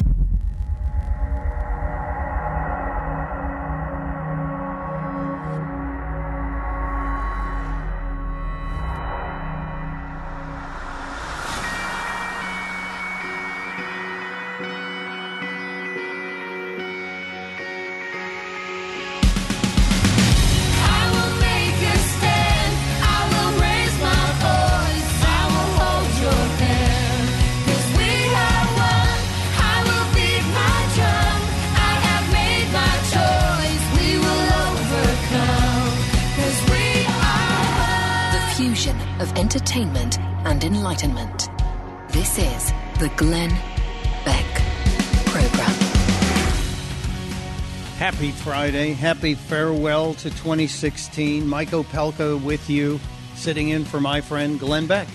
I will make you stand. I will raise my voice. I will hold your hand. Of entertainment and enlightenment. This is the Glenn Beck Program. Happy Friday. Happy farewell to 2016. Mike Opelka with you, sitting in for my friend Glenn Beck.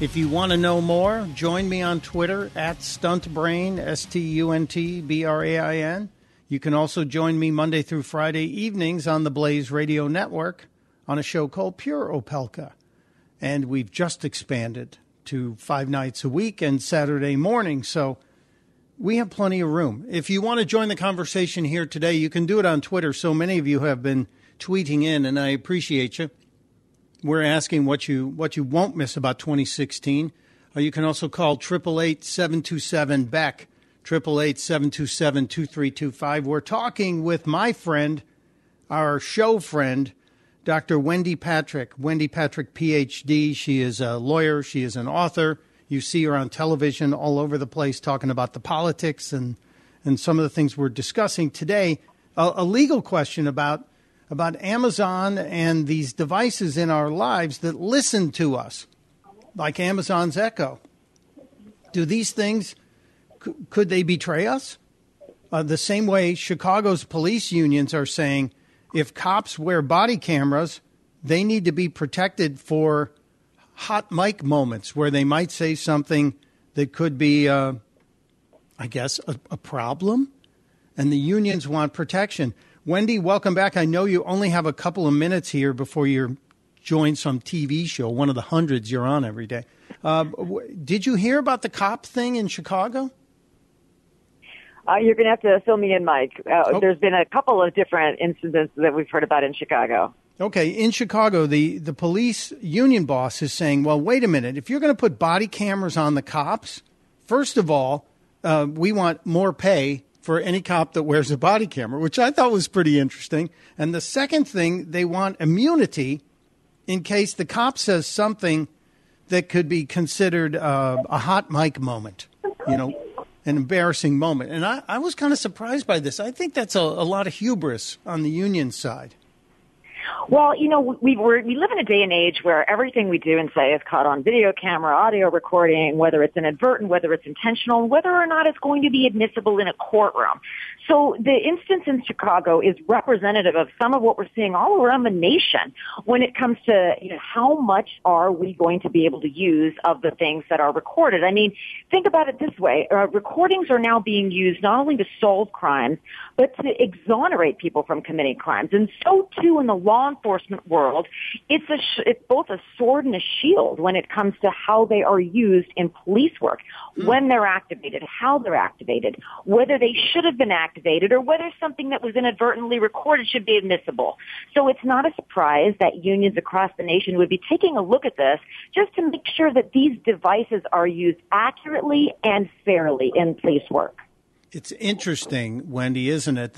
If you want to know more, join me on Twitter at StuntBrain, StuntBrain. You can also join me Monday through Friday evenings on the Blaze Radio Network, on a show called Pure Opelka. And we've just expanded to 5 nights a week and Saturday morning, so we have plenty of room. If you want to join the conversation here today, you can do it on Twitter. So many of you have been tweeting in, and I appreciate you. We're asking what you won't miss about 2016. Or you can also call 888-727-BECK, 888-727-2325. We're talking with my friend, our show friend, Dr. Wendy Patrick. Wendy Patrick, Ph.D. She is a lawyer. She is an author. You see her on television all over the place talking about the politics and some of the things we're discussing today. A legal question about Amazon and these devices in our lives that listen to us, like Amazon's Echo. Do these things, could they betray us? The same way Chicago's police unions are saying, if cops wear body cameras, they need to be protected for hot mic moments where they might say something that could be, a problem. And the unions want protection. Wendy, welcome back. I know you only have a couple of minutes here before you join some TV show, one of the hundreds you're on every day. Did you hear about the cop thing in Chicago? You're going to have to fill me in, Mike. There's been a couple of different incidents that we've heard about in Chicago. Okay. In Chicago, the police union boss is saying, well, wait a minute. If you're going to put body cameras on the cops, first of all, we want more pay for any cop that wears a body camera, which I thought was pretty interesting. And the second thing, they want immunity in case the cop says something that could be considered a hot mic moment, you know, an embarrassing moment. And I was kind of surprised by this. I think that's a lot of hubris on the union side. Well, you know, we live in a day and age where everything we do and say is caught on video camera, audio recording, whether it's inadvertent, whether it's intentional, whether or not it's going to be admissible in a courtroom. So the instance in Chicago is representative of some of what we're seeing all around the nation when it comes to, you know, how much are we going to be able to use of the things that are recorded. I mean, think about it this way. Recordings are now being used not only to solve crimes, but to exonerate people from committing crimes. And so, too, in the law enforcement world, it's both a sword and a shield when it comes to how they are used in police work, when they're activated, how they're activated, whether they should have been activated, or whether something that was inadvertently recorded should be admissible. So it's not a surprise that unions across the nation would be taking a look at this just to make sure that these devices are used accurately and fairly in police work. It's interesting, Wendy, isn't it,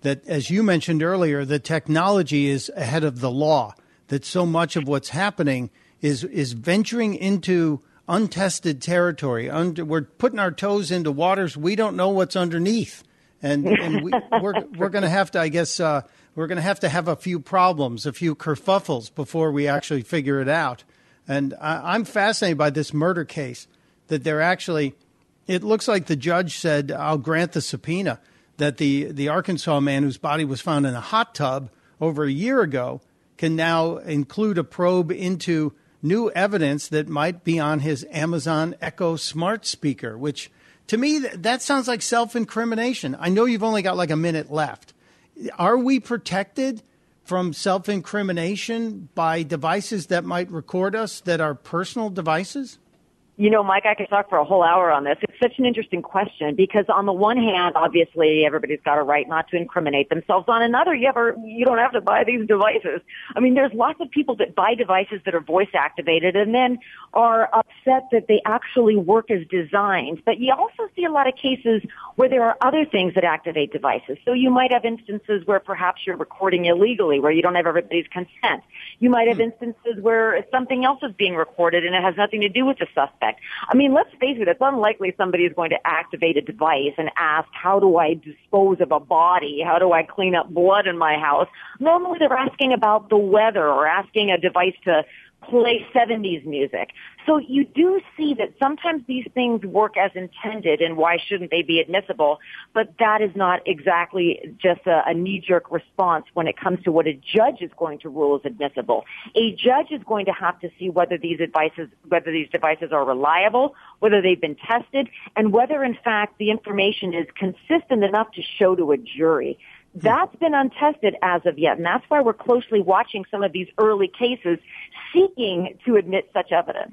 that as you mentioned earlier, the technology is ahead of the law, that so much of what's happening is venturing into untested territory. We're putting our toes into waters. We don't know what's underneath. And we're going to have to, I guess, we're going to have a few problems, a few kerfuffles before we actually figure it out. And I'm fascinated by this murder case that they're actually – it looks like the judge said, I'll grant the subpoena, that the Arkansas man whose body was found in a hot tub over a year ago can now include a probe into new evidence that might be on his Amazon Echo smart speaker, which to me, that sounds like self-incrimination. I know you've only got like a minute left. Are we protected from self-incrimination by devices that might record us that are personal devices? You know, Mike, I could talk for a whole hour on this. It's such an interesting question because on the one hand, obviously, everybody's got a right not to incriminate themselves. On another, you don't have to buy these devices. I mean, there's lots of people that buy devices that are voice-activated and then are upset that they actually work as designed. But you also see a lot of cases where there are other things that activate devices. So you might have instances where perhaps you're recording illegally, where you don't have everybody's consent. You might have instances where something else is being recorded and it has nothing to do with the suspect. I mean, let's face it, it's unlikely somebody is going to activate a device and ask, how do I dispose of a body? How do I clean up blood in my house? Normally they're asking about the weather or asking a device to play 70s music. So you do see that sometimes these things work as intended, and why shouldn't they be admissible? But that is not exactly just a knee-jerk response when it comes to what a judge is going to rule as admissible. A judge is going to have to see whether these devices are reliable, whether they've been tested, and whether, in fact, the information is consistent enough to show to a jury. That's been untested as of yet, and that's why we're closely watching some of these early cases seeking to admit such evidence.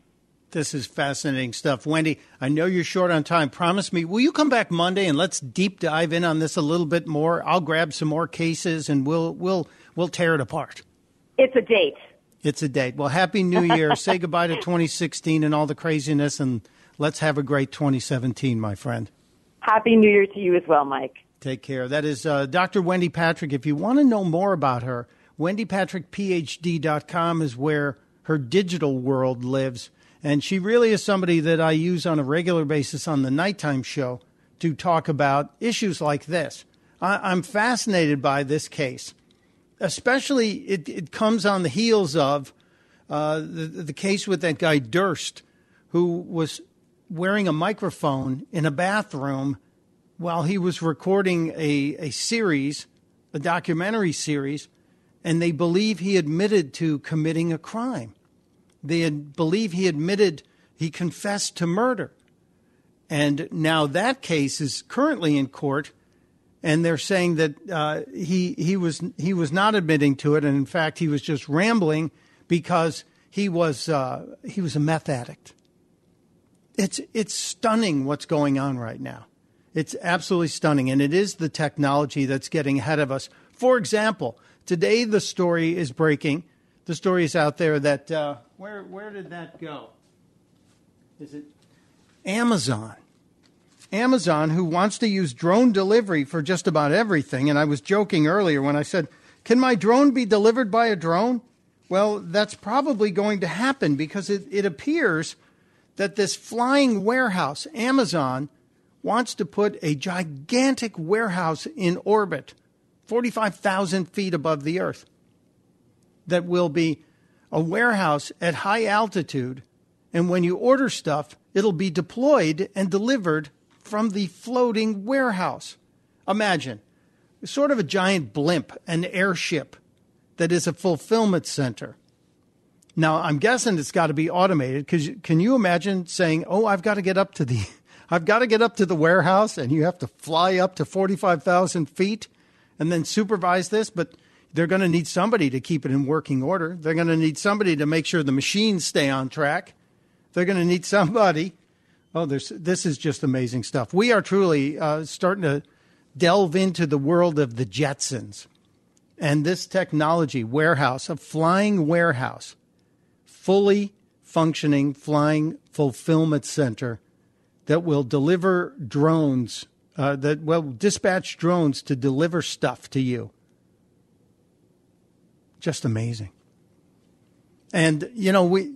This is fascinating stuff. Wendy, I know you're short on time. Promise me, will you come back Monday and let's deep dive in on this a little bit more? I'll grab some more cases and we'll tear it apart. It's a date. It's a date. Well, Happy New Year. Say goodbye to 2016 and all the craziness, and let's have a great 2017, my friend. Happy New Year to you as well, Mike. Take care. That is Dr. Wendy Patrick. If you want to know more about her, wendypatrickphd.com is where her digital world lives. And she really is somebody that I use on a regular basis on the nighttime show to talk about issues like this. I'm fascinated by this case, especially it comes on the heels of the case with that guy Durst, who was wearing a microphone in a bathroom while he was recording a series, a documentary series, and they believe he admitted to committing a crime. They believe he confessed to murder. And now that case is currently in court, and they're saying that he was not admitting to it, and in fact he was just rambling because he was a meth addict. It's stunning what's going on right now. It's absolutely stunning, and it is the technology that's getting ahead of us. For example, today the story is breaking. The story is out there that where did that go? Is it Amazon? Amazon, who wants to use drone delivery for just about everything, and I was joking earlier when I said, can my drone be delivered by a drone? Well, that's probably going to happen because it appears that this flying warehouse, Amazon, wants to put a gigantic warehouse in orbit, 45,000 feet above the Earth, that will be a warehouse at high altitude. And when you order stuff, it'll be deployed and delivered from the floating warehouse. Imagine, sort of a giant blimp, an airship that is a fulfillment center. Now, I'm guessing it's got to be automated, because can you imagine saying, oh, I've got to get up to the warehouse, and you have to fly up to 45,000 feet and then supervise this. But they're going to need somebody to keep it in working order. They're going to need somebody to make sure the machines stay on track. They're going to need somebody. Oh, this is just amazing stuff. We are truly starting to delve into the world of the Jetsons. And this technology warehouse, a flying warehouse, fully functioning flying fulfillment center, that will deliver drones, that will dispatch drones to deliver stuff to you. Just amazing. And, you know, we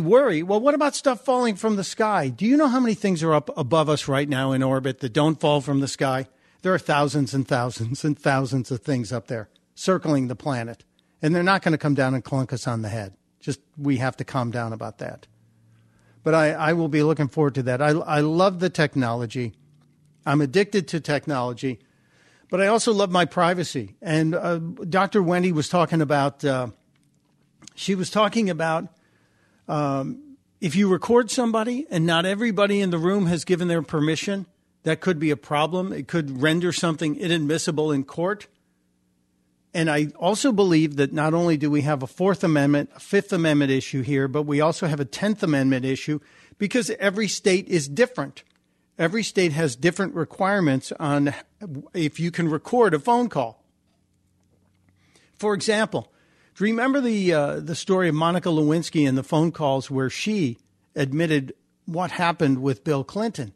worry, well, what about stuff falling from the sky? Do you know how many things are up above us right now in orbit that don't fall from the sky? There are thousands and thousands and thousands of things up there circling the planet, and they're not going to come down and clunk us on the head. Just we have to calm down about that. But I will be looking forward to that. I love the technology. I'm addicted to technology. But I also love my privacy. And Dr. Wendy was talking about, if you record somebody and not everybody in the room has given their permission, that could be a problem. It could render something inadmissible in court. And I also believe that not only do we have a Fourth Amendment, a Fifth Amendment issue here, but we also have a 10th Amendment issue because every state is different. Every state has different requirements on if you can record a phone call. For example, do you remember the story of Monica Lewinsky and the phone calls where she admitted what happened with Bill Clinton?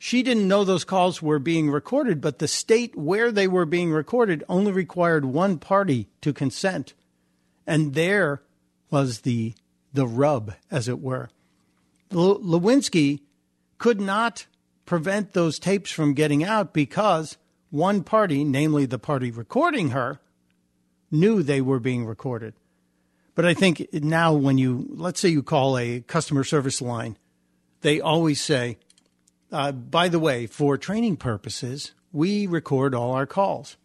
She didn't know those calls were being recorded, but the state where they were being recorded only required one party to consent. And there was the rub, as it were. Lewinsky could not prevent those tapes from getting out because one party, namely the party recording her, knew they were being recorded. But I think now when you, let's say you call a customer service line, they always say, by the way, for training purposes, we record all our calls.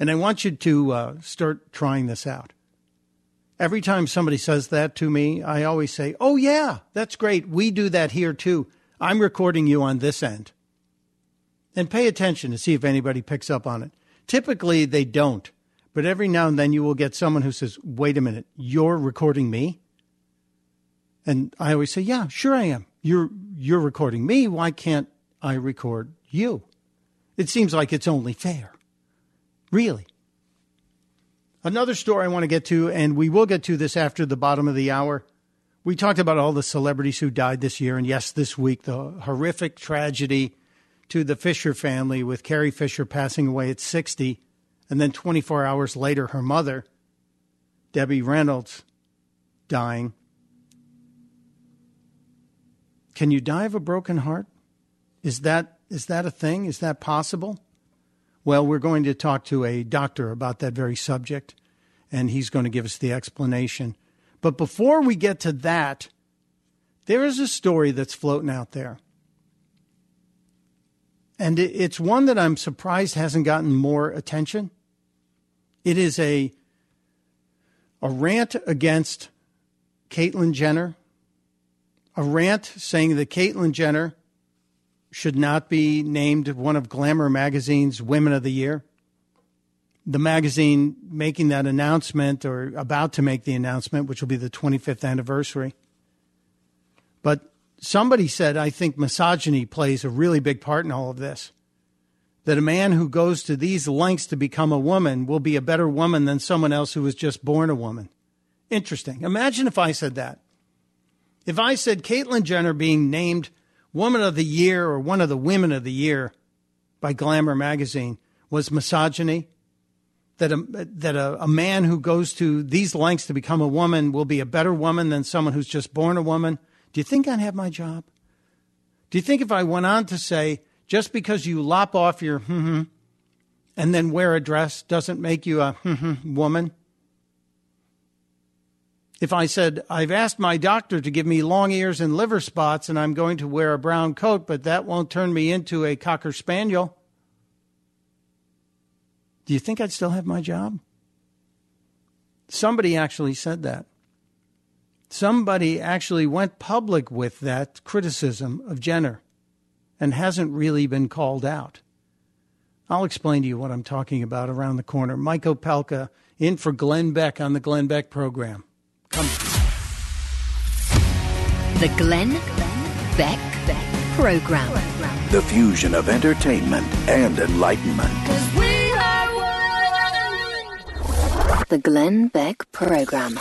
And I want you to start trying this out. Every time somebody says that to me, I always say, oh yeah, that's great. We do that here too. I'm recording you on this end. And pay attention to see if anybody picks up on it. Typically, they don't. But every now and then you will get someone who says, wait a minute, you're recording me? And I always say, yeah, sure I am. You're recording me. Why can't I record you? It seems like it's only fair. Really. Another story I want to get to, and we will get to this after the bottom of the hour. We talked about all the celebrities who died this year, and yes, this week, the horrific tragedy to the Fisher family with Carrie Fisher passing away at 60, and then 24 hours later, her mother, Debbie Reynolds, dying. Can you die of a broken heart? Is that a thing? Is that possible? Well, we're going to talk to a doctor about that very subject, and he's going to give us the explanation. But before we get to that, there is a story that's floating out there. And it's one that I'm surprised hasn't gotten more attention. It is a rant against Caitlyn Jenner, a rant saying that Caitlyn Jenner should not be named one of Glamour magazine's Women of the Year. The magazine making that announcement or about to make the announcement, which will be the 25th anniversary. But somebody said, I think misogyny plays a really big part in all of this, that a man who goes to these lengths to become a woman will be a better woman than someone else who was just born a woman. Interesting. Imagine if I said that. If I said Caitlyn Jenner being named Woman of the Year or one of the Women of the Year by Glamour magazine was misogyny, that a man who goes to these lengths to become a woman will be a better woman than someone who's just born a woman, do you think I'd have my job? Do you think if I went on to say, just because you lop off your and then wear a dress doesn't make you a woman? If I said, I've asked my doctor to give me long ears and liver spots and I'm going to wear a brown coat, but that won't turn me into a Cocker Spaniel, do you think I'd still have my job? Somebody actually said that. Somebody actually went public with that criticism of Jenner and hasn't really been called out. I'll explain to you what I'm talking about around the corner. Mike Opelka in for Glenn Beck on the Glenn Beck Program. Come. The Glenn Beck Program. The fusion of entertainment and enlightenment. The Glenn Beck Program.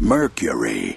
Mercury.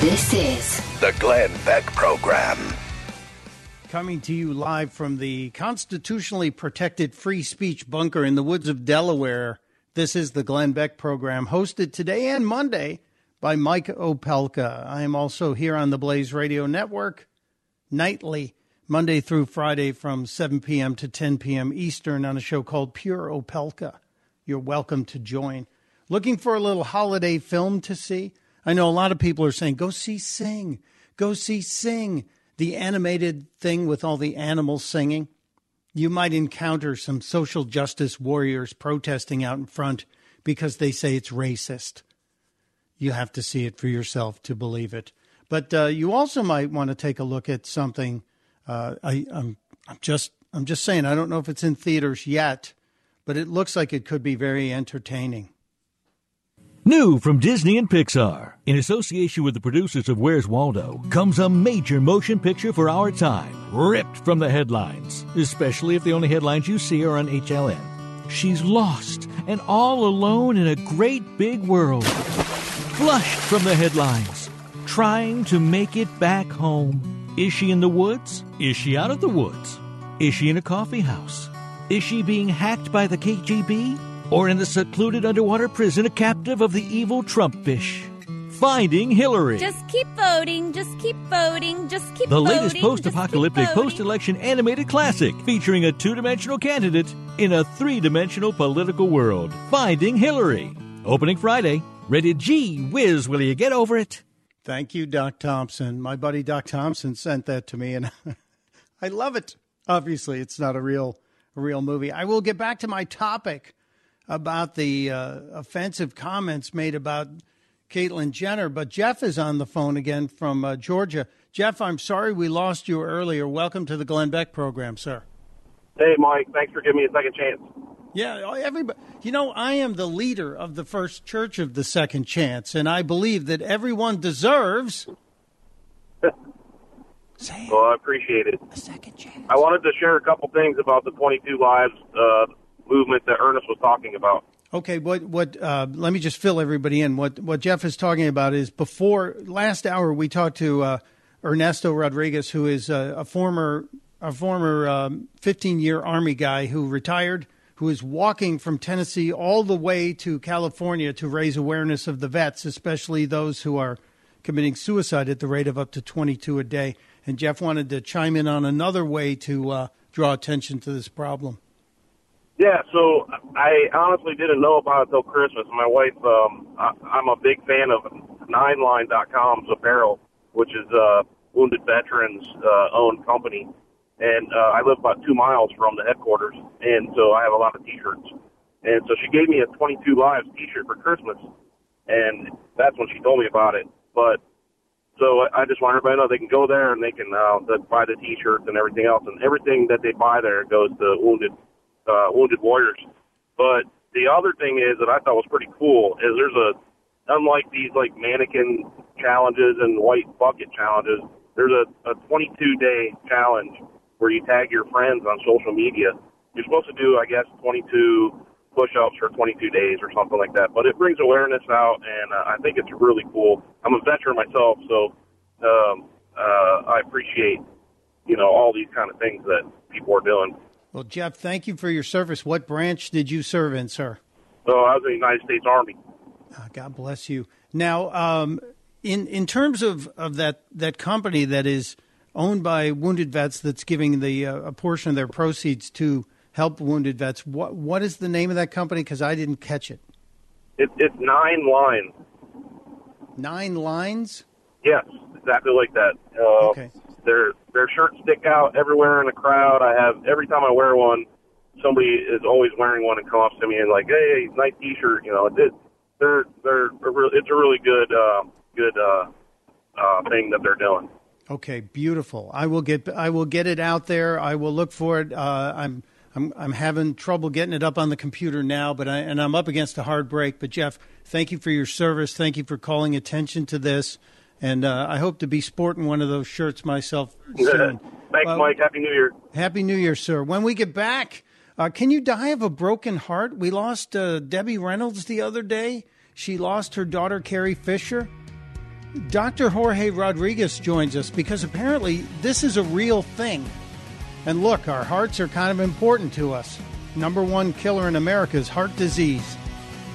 This is the Glenn Beck Program, coming to you live from the constitutionally protected free speech bunker in the woods of Delaware. This is the Glenn Beck Program, hosted today and Monday by Mike Opelka. I am also here on the Blaze Radio Network nightly, Monday through Friday from 7 p.m. to 10 p.m. Eastern on a show called Pure Opelka. You're welcome to join. Looking for a little holiday film to see? I know a lot of people are saying, go see Sing. Go see Sing, the animated thing with all the animals singing. You might encounter some social justice warriors protesting out in front because they say it's racist. You have to see it for yourself to believe it. But you also might want to take a look at something. I'm just saying, I don't know if it's in theaters yet, but it looks like it could be very entertaining. New from Disney and Pixar, in association with the producers of Where's Waldo, comes a major motion picture for our time, ripped from the headlines, especially if the only headlines you see are on HLN. She's lost and all alone in a great big world, flushed from the headlines, trying to make it back home. Is she in the woods? Is she out of the woods? Is she in a coffee house? Is she being hacked by the KGB? Or in the secluded underwater prison, a captive of the evil Trumpfish. Finding Hillary. Just keep voting, just keep voting, just keep voting. The latest post-apocalyptic, post-election animated classic featuring a two-dimensional candidate in a three-dimensional political world. Finding Hillary. Opening Friday. Rated G. Whiz, will you get over it? Thank you, Doc Thompson. My buddy Doc Thompson sent that to me, and I love it. Obviously, it's not a real movie. I will get back to my topic about the offensive comments made about Caitlyn Jenner. But Jeff is on the phone again from Georgia. Jeff, I'm sorry we lost you earlier. Welcome to the Glenn Beck Program, sir. Hey, Mike. Thanks for giving me a second chance. Yeah, everybody. You know, I am the leader of the First Church of the Second Chance, and I believe that everyone deserves well, I appreciate it. A second chance. I wanted to share a couple things about the 22 Lives movement that Ernest was talking about. Okay, what let me just fill everybody in. What Jeff is talking about is, before last hour we talked to Ernesto Rodriguez, who is a former 15-year Army guy who retired, who is walking from Tennessee all the way to California to raise awareness of the vets, especially those who are committing suicide at the rate of up to 22 a day. And Jeff wanted to chime in on another way to draw attention to this problem. Yeah, so I honestly didn't know about it until Christmas. My wife, I'm a big fan of 9line.com's apparel, which is a wounded veterans-owned company. And I live about 2 miles from the headquarters, and so I have a lot of T-shirts. And so she gave me a 22 Lives T-shirt for Christmas, and that's when she told me about it. But so I just want everybody to know they can go there and they can buy the T-shirts and everything else. And everything that they buy there goes to wounded warriors. But the other thing is that I thought was pretty cool is there's unlike these like mannequin challenges and white bucket challenges, there's a 22-day challenge where you tag your friends on social media. You're supposed to do, I guess, 22 push-ups for 22 days or something like that. But it brings awareness out, and I think it's really cool. I'm a veteran myself, so I appreciate, you know, all these kind of things that people are doing. Well, Jeff, thank you for your service. What branch did you serve in, sir? Oh, I was in the United States Army. God bless you. Now, in terms of that company that is owned by wounded vets, that's giving a portion of their proceeds to help wounded vets, what is the name of that company? Because I didn't catch it. It's 9 Lines. 9 Lines? Yes, exactly like that. Okay. Their shirts stick out everywhere in the crowd. I have every time I wear one, somebody is always wearing one and comes up to me and like, hey, nice T-shirt. You know, it's a really good thing that they're doing. Okay, beautiful. I will get it out there. I will look for it. I'm having trouble getting it up on the computer now, but I'm up against a hard break. But Jeff, thank you for your service. Thank you for calling attention to this. And I hope to be sporting one of those shirts myself soon. Thanks, Mike. Happy New Year. Happy New Year, sir. When we get back, can you die of a broken heart? We lost Debbie Reynolds the other day. She lost her daughter, Carrie Fisher. Dr. Jorge Rodriguez joins us because apparently this is a real thing. And look, our hearts are kind of important to us. Number one killer in America is heart disease.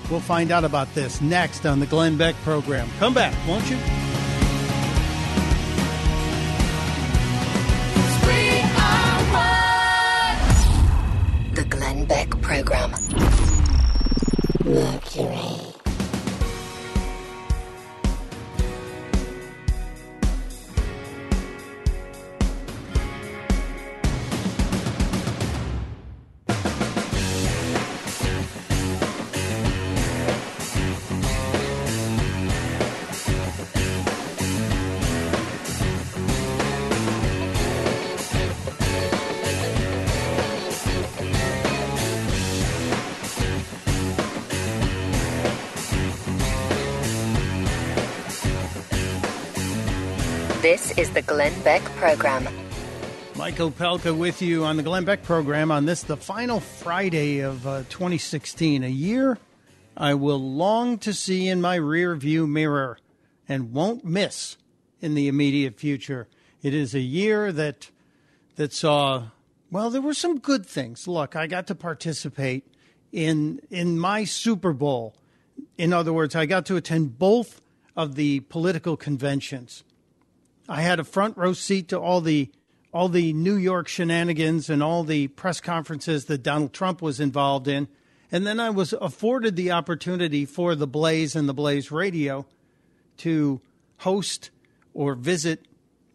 We'll find out about this next on the Glenn Beck Program. Come back, won't you? The Glenn Beck Program. Mercury. This is the Glenn Beck Program. Mike Opelka with you on the Glenn Beck Program on this, the final Friday of 2016, a year I will long to see in my rearview mirror and won't miss in the immediate future. It is a year that saw, well, there were some good things. Look, I got to participate in my Super Bowl. In other words, I got to attend both of the political conventions. I had a front row seat to all the New York shenanigans and all the press conferences that Donald Trump was involved in. And then I was afforded the opportunity for the Blaze and the Blaze Radio to host or visit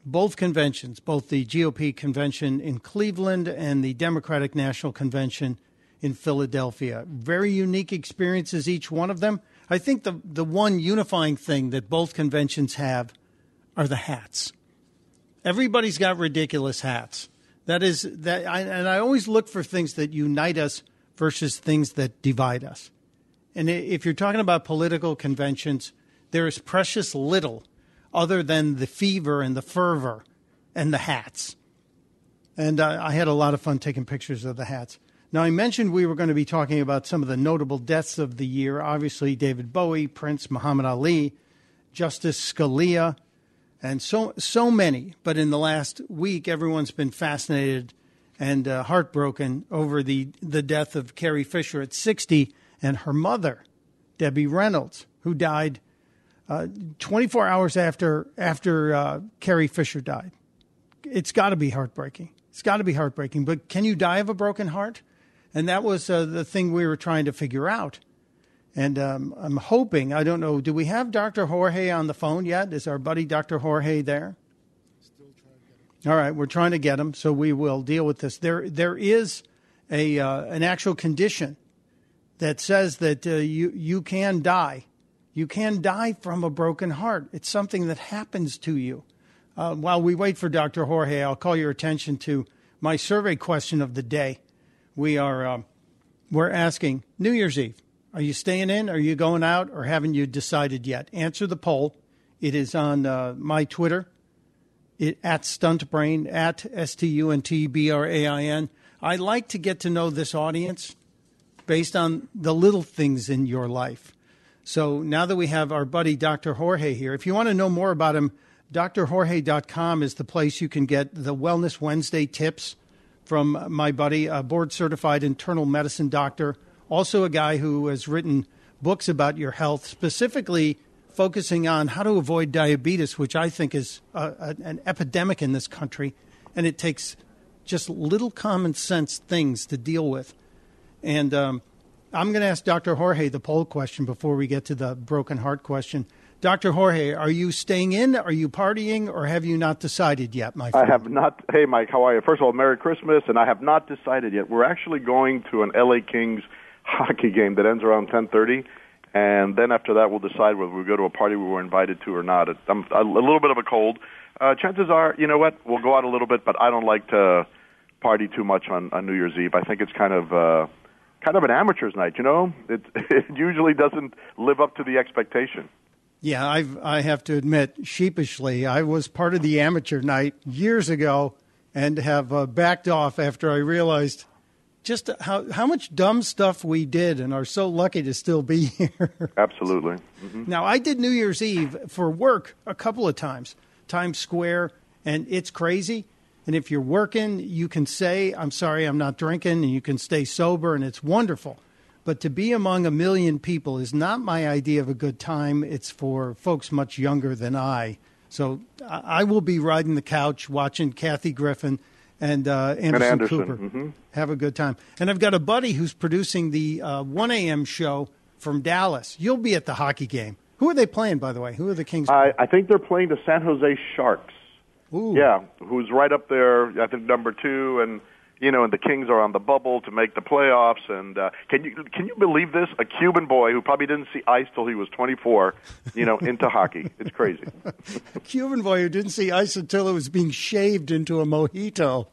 both conventions, both the GOP convention in Cleveland and the Democratic National Convention in Philadelphia. Very unique experiences, each one of them. I think the one unifying thing that both conventions have are the hats. Everybody's got ridiculous hats. I always look for things that unite us versus things that divide us. And if you're talking about political conventions, there is precious little other than the fever and the fervor and the hats. And I had a lot of fun taking pictures of the hats. Now, I mentioned we were going to be talking about some of the notable deaths of the year. Obviously, David Bowie, Prince, Muhammad Ali, Justice Scalia, and so many, but in the last week, everyone's been fascinated and heartbroken over the death of Carrie Fisher at 60 and her mother, Debbie Reynolds, who died 24 hours after Carrie Fisher died. It's got to be heartbreaking. It's got to be heartbreaking. But can you die of a broken heart? And that was the thing we were trying to figure out. And I'm hoping, I don't know, do we have Dr. Jorge on the phone yet? Is our buddy Dr. Jorge there? Still trying to get him. All right, we're trying to get him, so we will deal with this. There is an actual condition that says that you can die. You can die from a broken heart. It's something that happens to you. While we wait for Dr. Jorge, I'll call your attention to my survey question of the day. We're asking New Year's Eve. Are you staying in? Are you going out? Or haven't you decided yet? Answer the poll. It is on my Twitter, at StuntBrain, at StuntBrain. I like to get to know this audience based on the little things in your life. So now that we have our buddy Dr. Jorge here, if you want to know more about him, DrJorge.com is the place you can get the Wellness Wednesday tips from my buddy, a board-certified internal medicine doctor, also a guy who has written books about your health, specifically focusing on how to avoid diabetes, which I think is an epidemic in this country. And it takes just little common sense things to deal with. And I'm going to ask Dr. Jorge the poll question before we get to the broken heart question. Dr. Jorge, are you staying in? Are you partying? Or have you not decided yet, Mike? I have not. Hey, Mike, how are you? First of all, Merry Christmas. And I have not decided yet. We're actually going to an LA Kings hockey game that ends around 10:30. And then after that, we'll decide whether we go to a party we were invited to or not. I'm a little bit of a cold. Chances are, you know what, we'll go out a little bit, but I don't like to party too much on New Year's Eve. I think it's kind of an amateur's night, you know? It usually doesn't live up to the expectation. Yeah, I have to admit, sheepishly, I was part of the amateur night years ago and have backed off after I realized just how much dumb stuff we did and are so lucky to still be here. Absolutely. Mm-hmm. Now, I did New Year's Eve for work a couple of times, Times Square, and it's crazy. And if you're working, you can say, I'm sorry, I'm not drinking, and you can stay sober, and it's wonderful. But to be among 1 million people is not my idea of a good time. It's for folks much younger than I. So I will be riding the couch watching Kathy Griffin and Anderson Cooper. Mm-hmm. Have a good time. And I've got a buddy who's producing the 1 a.m. show from Dallas. You'll be at the hockey game. Who are they playing, by the way? Who are the Kings playing? I think they're playing the San Jose Sharks. Ooh. Yeah, who's right up there, I think, number 2. And, you know, and the Kings are on the bubble to make the playoffs. And can you believe this? A Cuban boy who probably didn't see ice till he was 24, you know, into hockey. It's crazy. A Cuban boy who didn't see ice until it was being shaved into a mojito.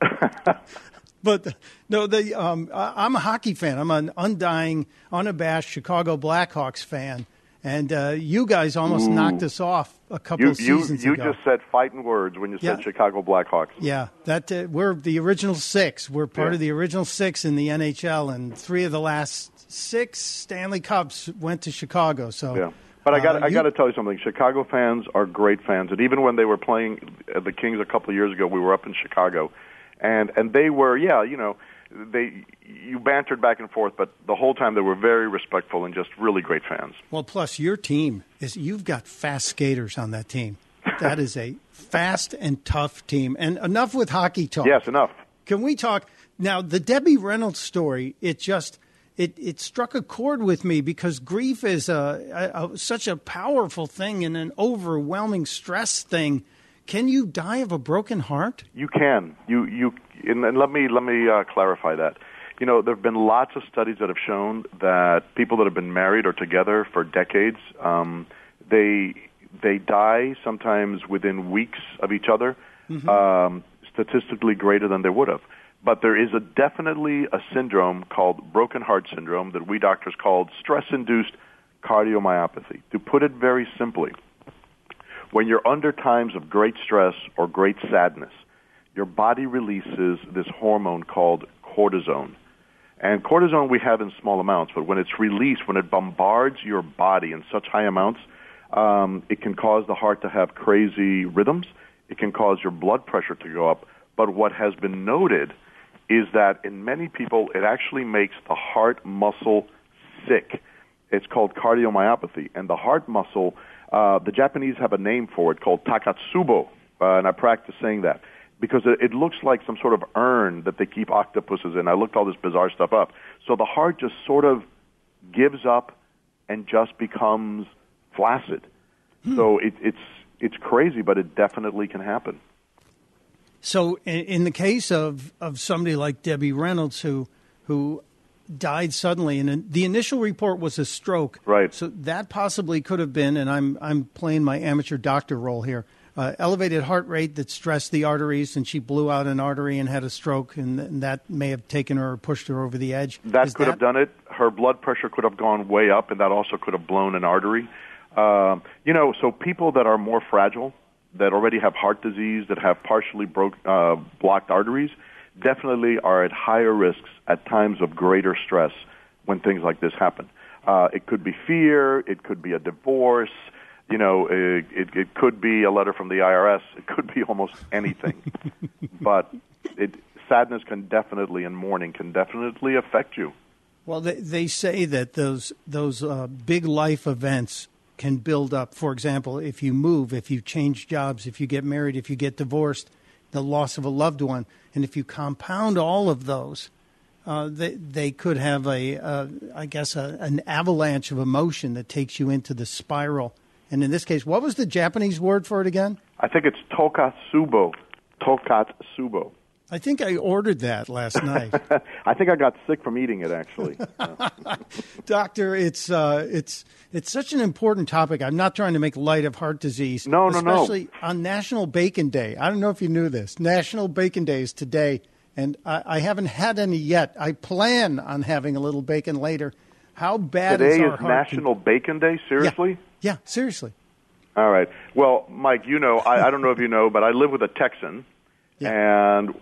But, no, I'm a hockey fan. I'm an undying, unabashed Chicago Blackhawks fan. And you guys almost knocked us off a couple of seasons ago. You just said fighting words when you said Chicago Blackhawks. Yeah, that we're the original 6. We're part of the original 6 in the NHL, and 3 of the last 6 Stanley Cups went to Chicago. So, yeah. But I got to tell you something. Chicago fans are great fans, and even when they were playing the Kings a couple of years ago, we were up in Chicago, and they were, you know. You bantered back and forth, but the whole time they were very respectful and just really great fans. Well, plus your team, you've got fast skaters on that team. That is a fast and tough team. And enough with hockey talk. Yes, enough. Can we talk? Now, the Debbie Reynolds story, it struck a chord with me because grief is such a powerful thing and an overwhelming stress thing. Can you die of a broken heart? You can. And let me clarify that. You know, there have been lots of studies that have shown that people that have been married or together for decades, they die sometimes within weeks of each other, mm-hmm. Statistically greater than they would have. But there is definitely a syndrome called broken heart syndrome that we doctors called stress-induced cardiomyopathy. To put it very simply, when you're under times of great stress or great sadness, your body releases this hormone called cortisone. And cortisone we have in small amounts, but when it's released, when it bombards your body in such high amounts, it can cause the heart to have crazy rhythms. It can cause your blood pressure to go up. But what has been noted is that in many people, it actually makes the heart muscle sick. It's called cardiomyopathy. And the heart muscle, the Japanese have a name for it called Takotsubo, and I practice saying that, because it looks like some sort of urn that they keep octopuses in. I looked all this bizarre stuff up. So the heart just sort of gives up and just becomes flaccid. So it's crazy, but it definitely can happen. So in the case of somebody like Debbie Reynolds, who died suddenly, and the initial report was a stroke. Right. So that possibly could have been, and I'm playing my amateur doctor role here, elevated heart rate that stressed the arteries, and she blew out an artery and had a stroke, and that may have taken her or pushed her over the edge. That could have done it. Her blood pressure could have gone way up, and that also could have blown an artery. You know, so people that are more fragile, that already have heart disease, that have partially blocked arteries, definitely are at higher risks at times of greater stress when things like this happen. It could be fear. It could be a divorce. You know, it could be a letter from the IRS. It could be almost anything. But sadness can definitely, and mourning can definitely affect you. Well, they say that those big life events can build up. For example, if you move, if you change jobs, if you get married, if you get divorced, the loss of a loved one. And if you compound all of those, they could have an avalanche of emotion that takes you into the spiral. And in this case, what was the Japanese word for it again? I think it's Takotsubo. Takotsubo. I think I ordered that last night. I think I got sick from eating it, actually. Doctor, it's such an important topic. I'm not trying to make light of heart disease. No. Especially on National Bacon Day. I don't know if you knew this. National Bacon Day is today, and I haven't had any yet. I plan on having a little bacon later. How bad today is our heart? Today is National Bacon Day? Seriously? Yeah, seriously. All right. Well, Mike, you know, I don't know if you know, but I live with a Texan, and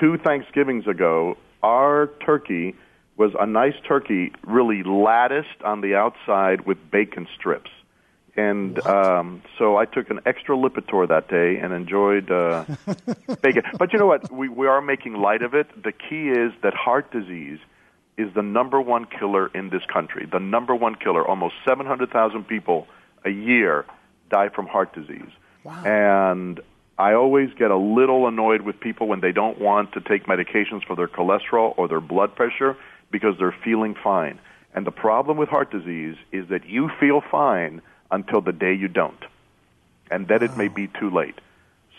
2 Thanksgivings ago, our turkey was a nice turkey, really latticed on the outside with bacon strips. And so I took an extra Lipitor that day and enjoyed bacon. But you know what? We are making light of it. The key is that heart disease is the number one killer in this country, the number one killer. Almost 700,000 people a year die from heart disease. Wow. And I always get a little annoyed with people when they don't want to take medications for their cholesterol or their blood pressure because they're feeling fine. And the problem with heart disease is that you feel fine until the day you don't, and then it may be too late.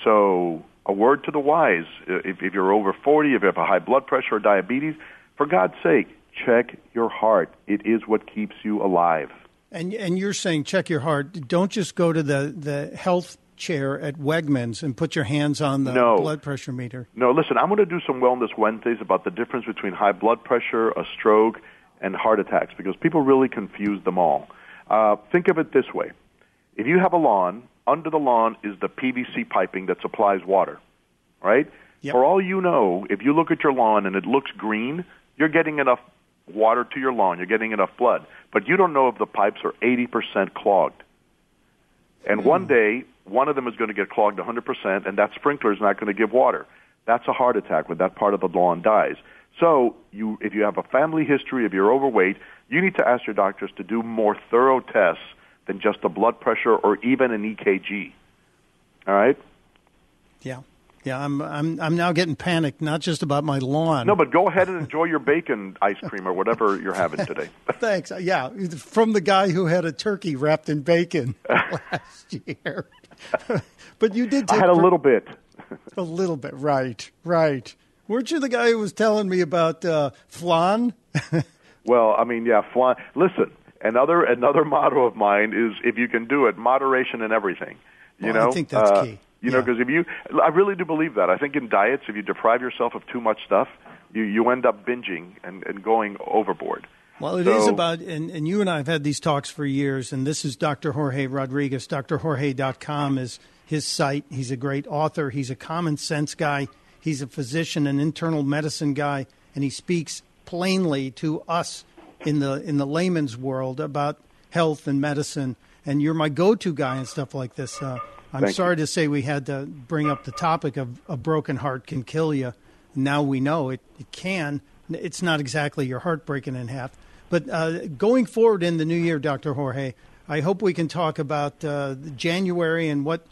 So a word to the wise, if you're over 40, if you have a high blood pressure or diabetes, for God's sake, check your heart. It is what keeps you alive. And you're saying check your heart. Don't just go to the health chair at Wegmans and put your hands on the blood pressure meter. No, listen, I'm going to do some Wellness Wednesdays about the difference between high blood pressure, a stroke, and heart attacks, because people really confuse them all. Think of it this way. If you have a lawn, under the lawn is the PVC piping that supplies water, right? Yep. For all you know, if you look at your lawn and it looks green, you're getting enough water to your lawn, you're getting enough blood, but you don't know if the pipes are 80% clogged. And one day, one of them is going to get clogged 100%, and that sprinkler is not going to give water. That's a heart attack when that part of the lawn dies. So if you have a family history, if you're overweight, you need to ask your doctors to do more thorough tests than just a blood pressure or even an EKG. All right? Yeah, I'm now getting panicked, not just about my lawn. No, but go ahead and enjoy your bacon ice cream or whatever you're having today. Thanks. Yeah, from the guy who had a turkey wrapped in bacon last year. But you did. I had a little bit. A little bit, right. Weren't you the guy who was telling me about flan? Well, I mean, yeah, flan. Listen, another motto of mine is, if you can do it, moderation in everything. You know, I think that's key. You know, because I really do believe that. I think in diets, if you deprive yourself of too much stuff, you end up binging and going overboard. Well, it is about, and you and I have had these talks for years, and this is Dr. Jorge Rodriguez. DrJorge.com is his site. He's a great author. He's a common sense guy. He's a physician, an internal medicine guy, and he speaks plainly to us in the layman's world about health and medicine. And you're my go-to guy and stuff like this. I'm sorry to say we had to bring up the topic of a broken heart can kill you. Now we know it can. It's not exactly your heart breaking in half. But going forward in the new year, Dr. Jorge, I hope we can talk about January and what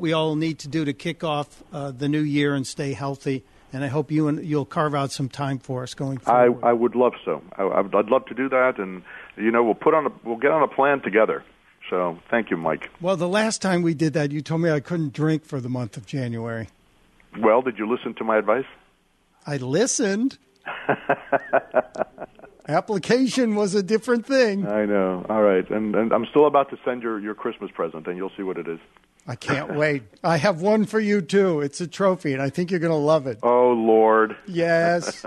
we all need to do to kick off the new year and stay healthy. And I hope you'll carve out some time for us going forward. I would love so. I'd love to do that. And, you know, we'll get on a plan together. So thank you, Mike. Well, the last time we did that, you told me I couldn't drink for the month of January. Well, did you listen to my advice? I listened. Application was a different thing. I know. All right. And I'm still about to send your Christmas present, and you'll see what it is. I can't wait. I have one for you, too. It's a trophy, and I think you're going to love it. Oh, Lord. Yes.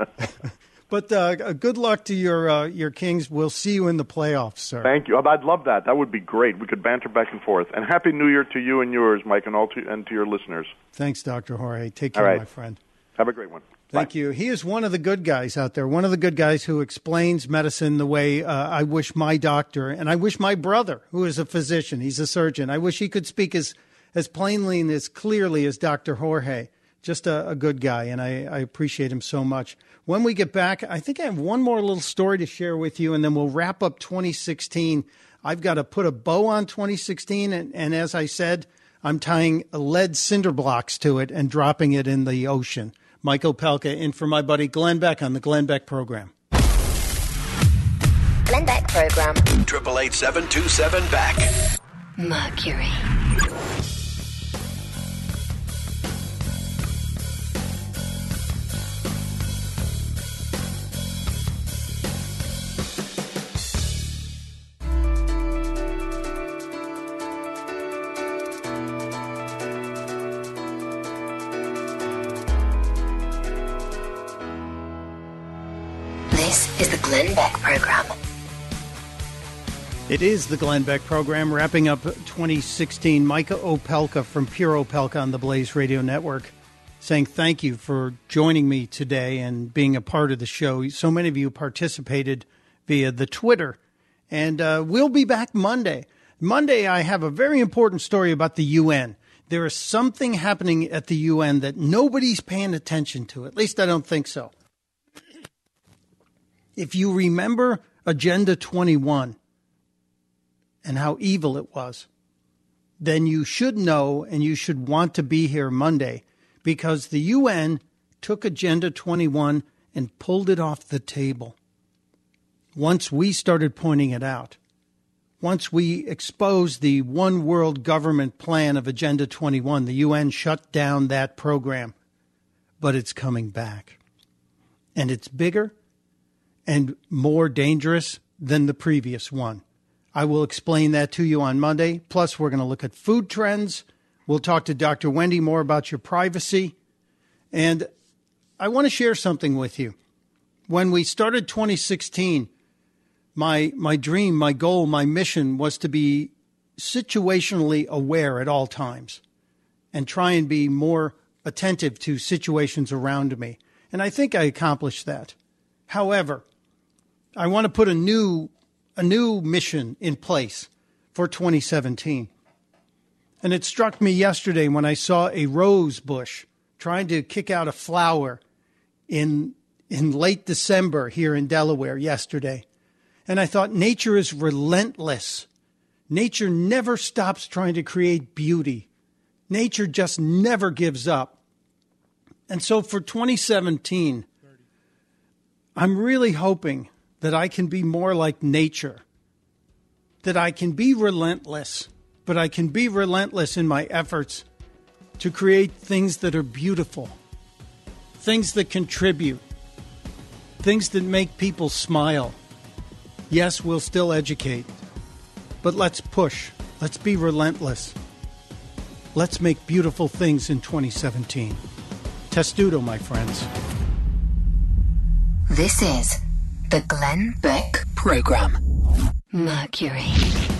But good luck to your Kings. We'll see you in the playoffs, sir. Thank you. I'd love that. That would be great. We could banter back and forth. And Happy New Year to you and yours, Mike, and to your listeners. Thanks, Dr. Jorge. Take care, my friend. Have a great one. Thank you. He is one of the good guys out there, one of the good guys who explains medicine the way I wish my doctor, and I wish my brother, who is a physician, he's a surgeon, I wish he could speak as plainly and as clearly as Dr. Jorge. Just a good guy, and I appreciate him so much. When we get back, I think I have one more little story to share with you, and then we'll wrap up 2016. I've got to put a bow on 2016, and as I said, I'm tying lead cinder blocks to it and dropping it in the ocean. Mike Opelka in for my buddy Glenn Beck on the Glenn Beck Program. Glenn Beck Program. 888-727-BECK. Mercury. This is the Glenn Beck Program. It is the Glenn Beck Program, wrapping up 2016. Monica Opelka from Pure Opelka on the Blaze Radio Network, saying thank you for joining me today and being a part of the show. So many of you participated via the Twitter, and we'll be back Monday. Monday, I have a very important story about the UN. There is something happening at the UN that nobody's paying attention to. At least I don't think so. If you remember Agenda 21, and how evil it was, then you should know and you should want to be here Monday, because the UN took Agenda 21 and pulled it off the table. Once we started pointing it out, once we exposed the one world government plan of Agenda 21, the UN shut down that program. But it's coming back. And it's bigger and more dangerous than the previous one. I will explain that to you on Monday. Plus, we're going to look at food trends. We'll talk to Dr. Wendy more about your privacy. And I want to share something with you. When we started 2016, my dream, my goal, my mission was to be situationally aware at all times and try and be more attentive to situations around me. And I think I accomplished that. However, I want to put a new mission in place for 2017. And it struck me yesterday when I saw a rose bush trying to kick out a flower in late December here in Delaware yesterday. And I thought, nature is relentless. Nature never stops trying to create beauty. Nature just never gives up. And so for 2017, I'm really hoping that I can be more like nature, that I can be relentless, but I can be relentless in my efforts to create things that are beautiful, things that contribute, things that make people smile. Yes, we'll still educate, but let's push. Let's be relentless. Let's make beautiful things in 2017. Testudo, my friends. This is the Glenn Beck Program. Mercury.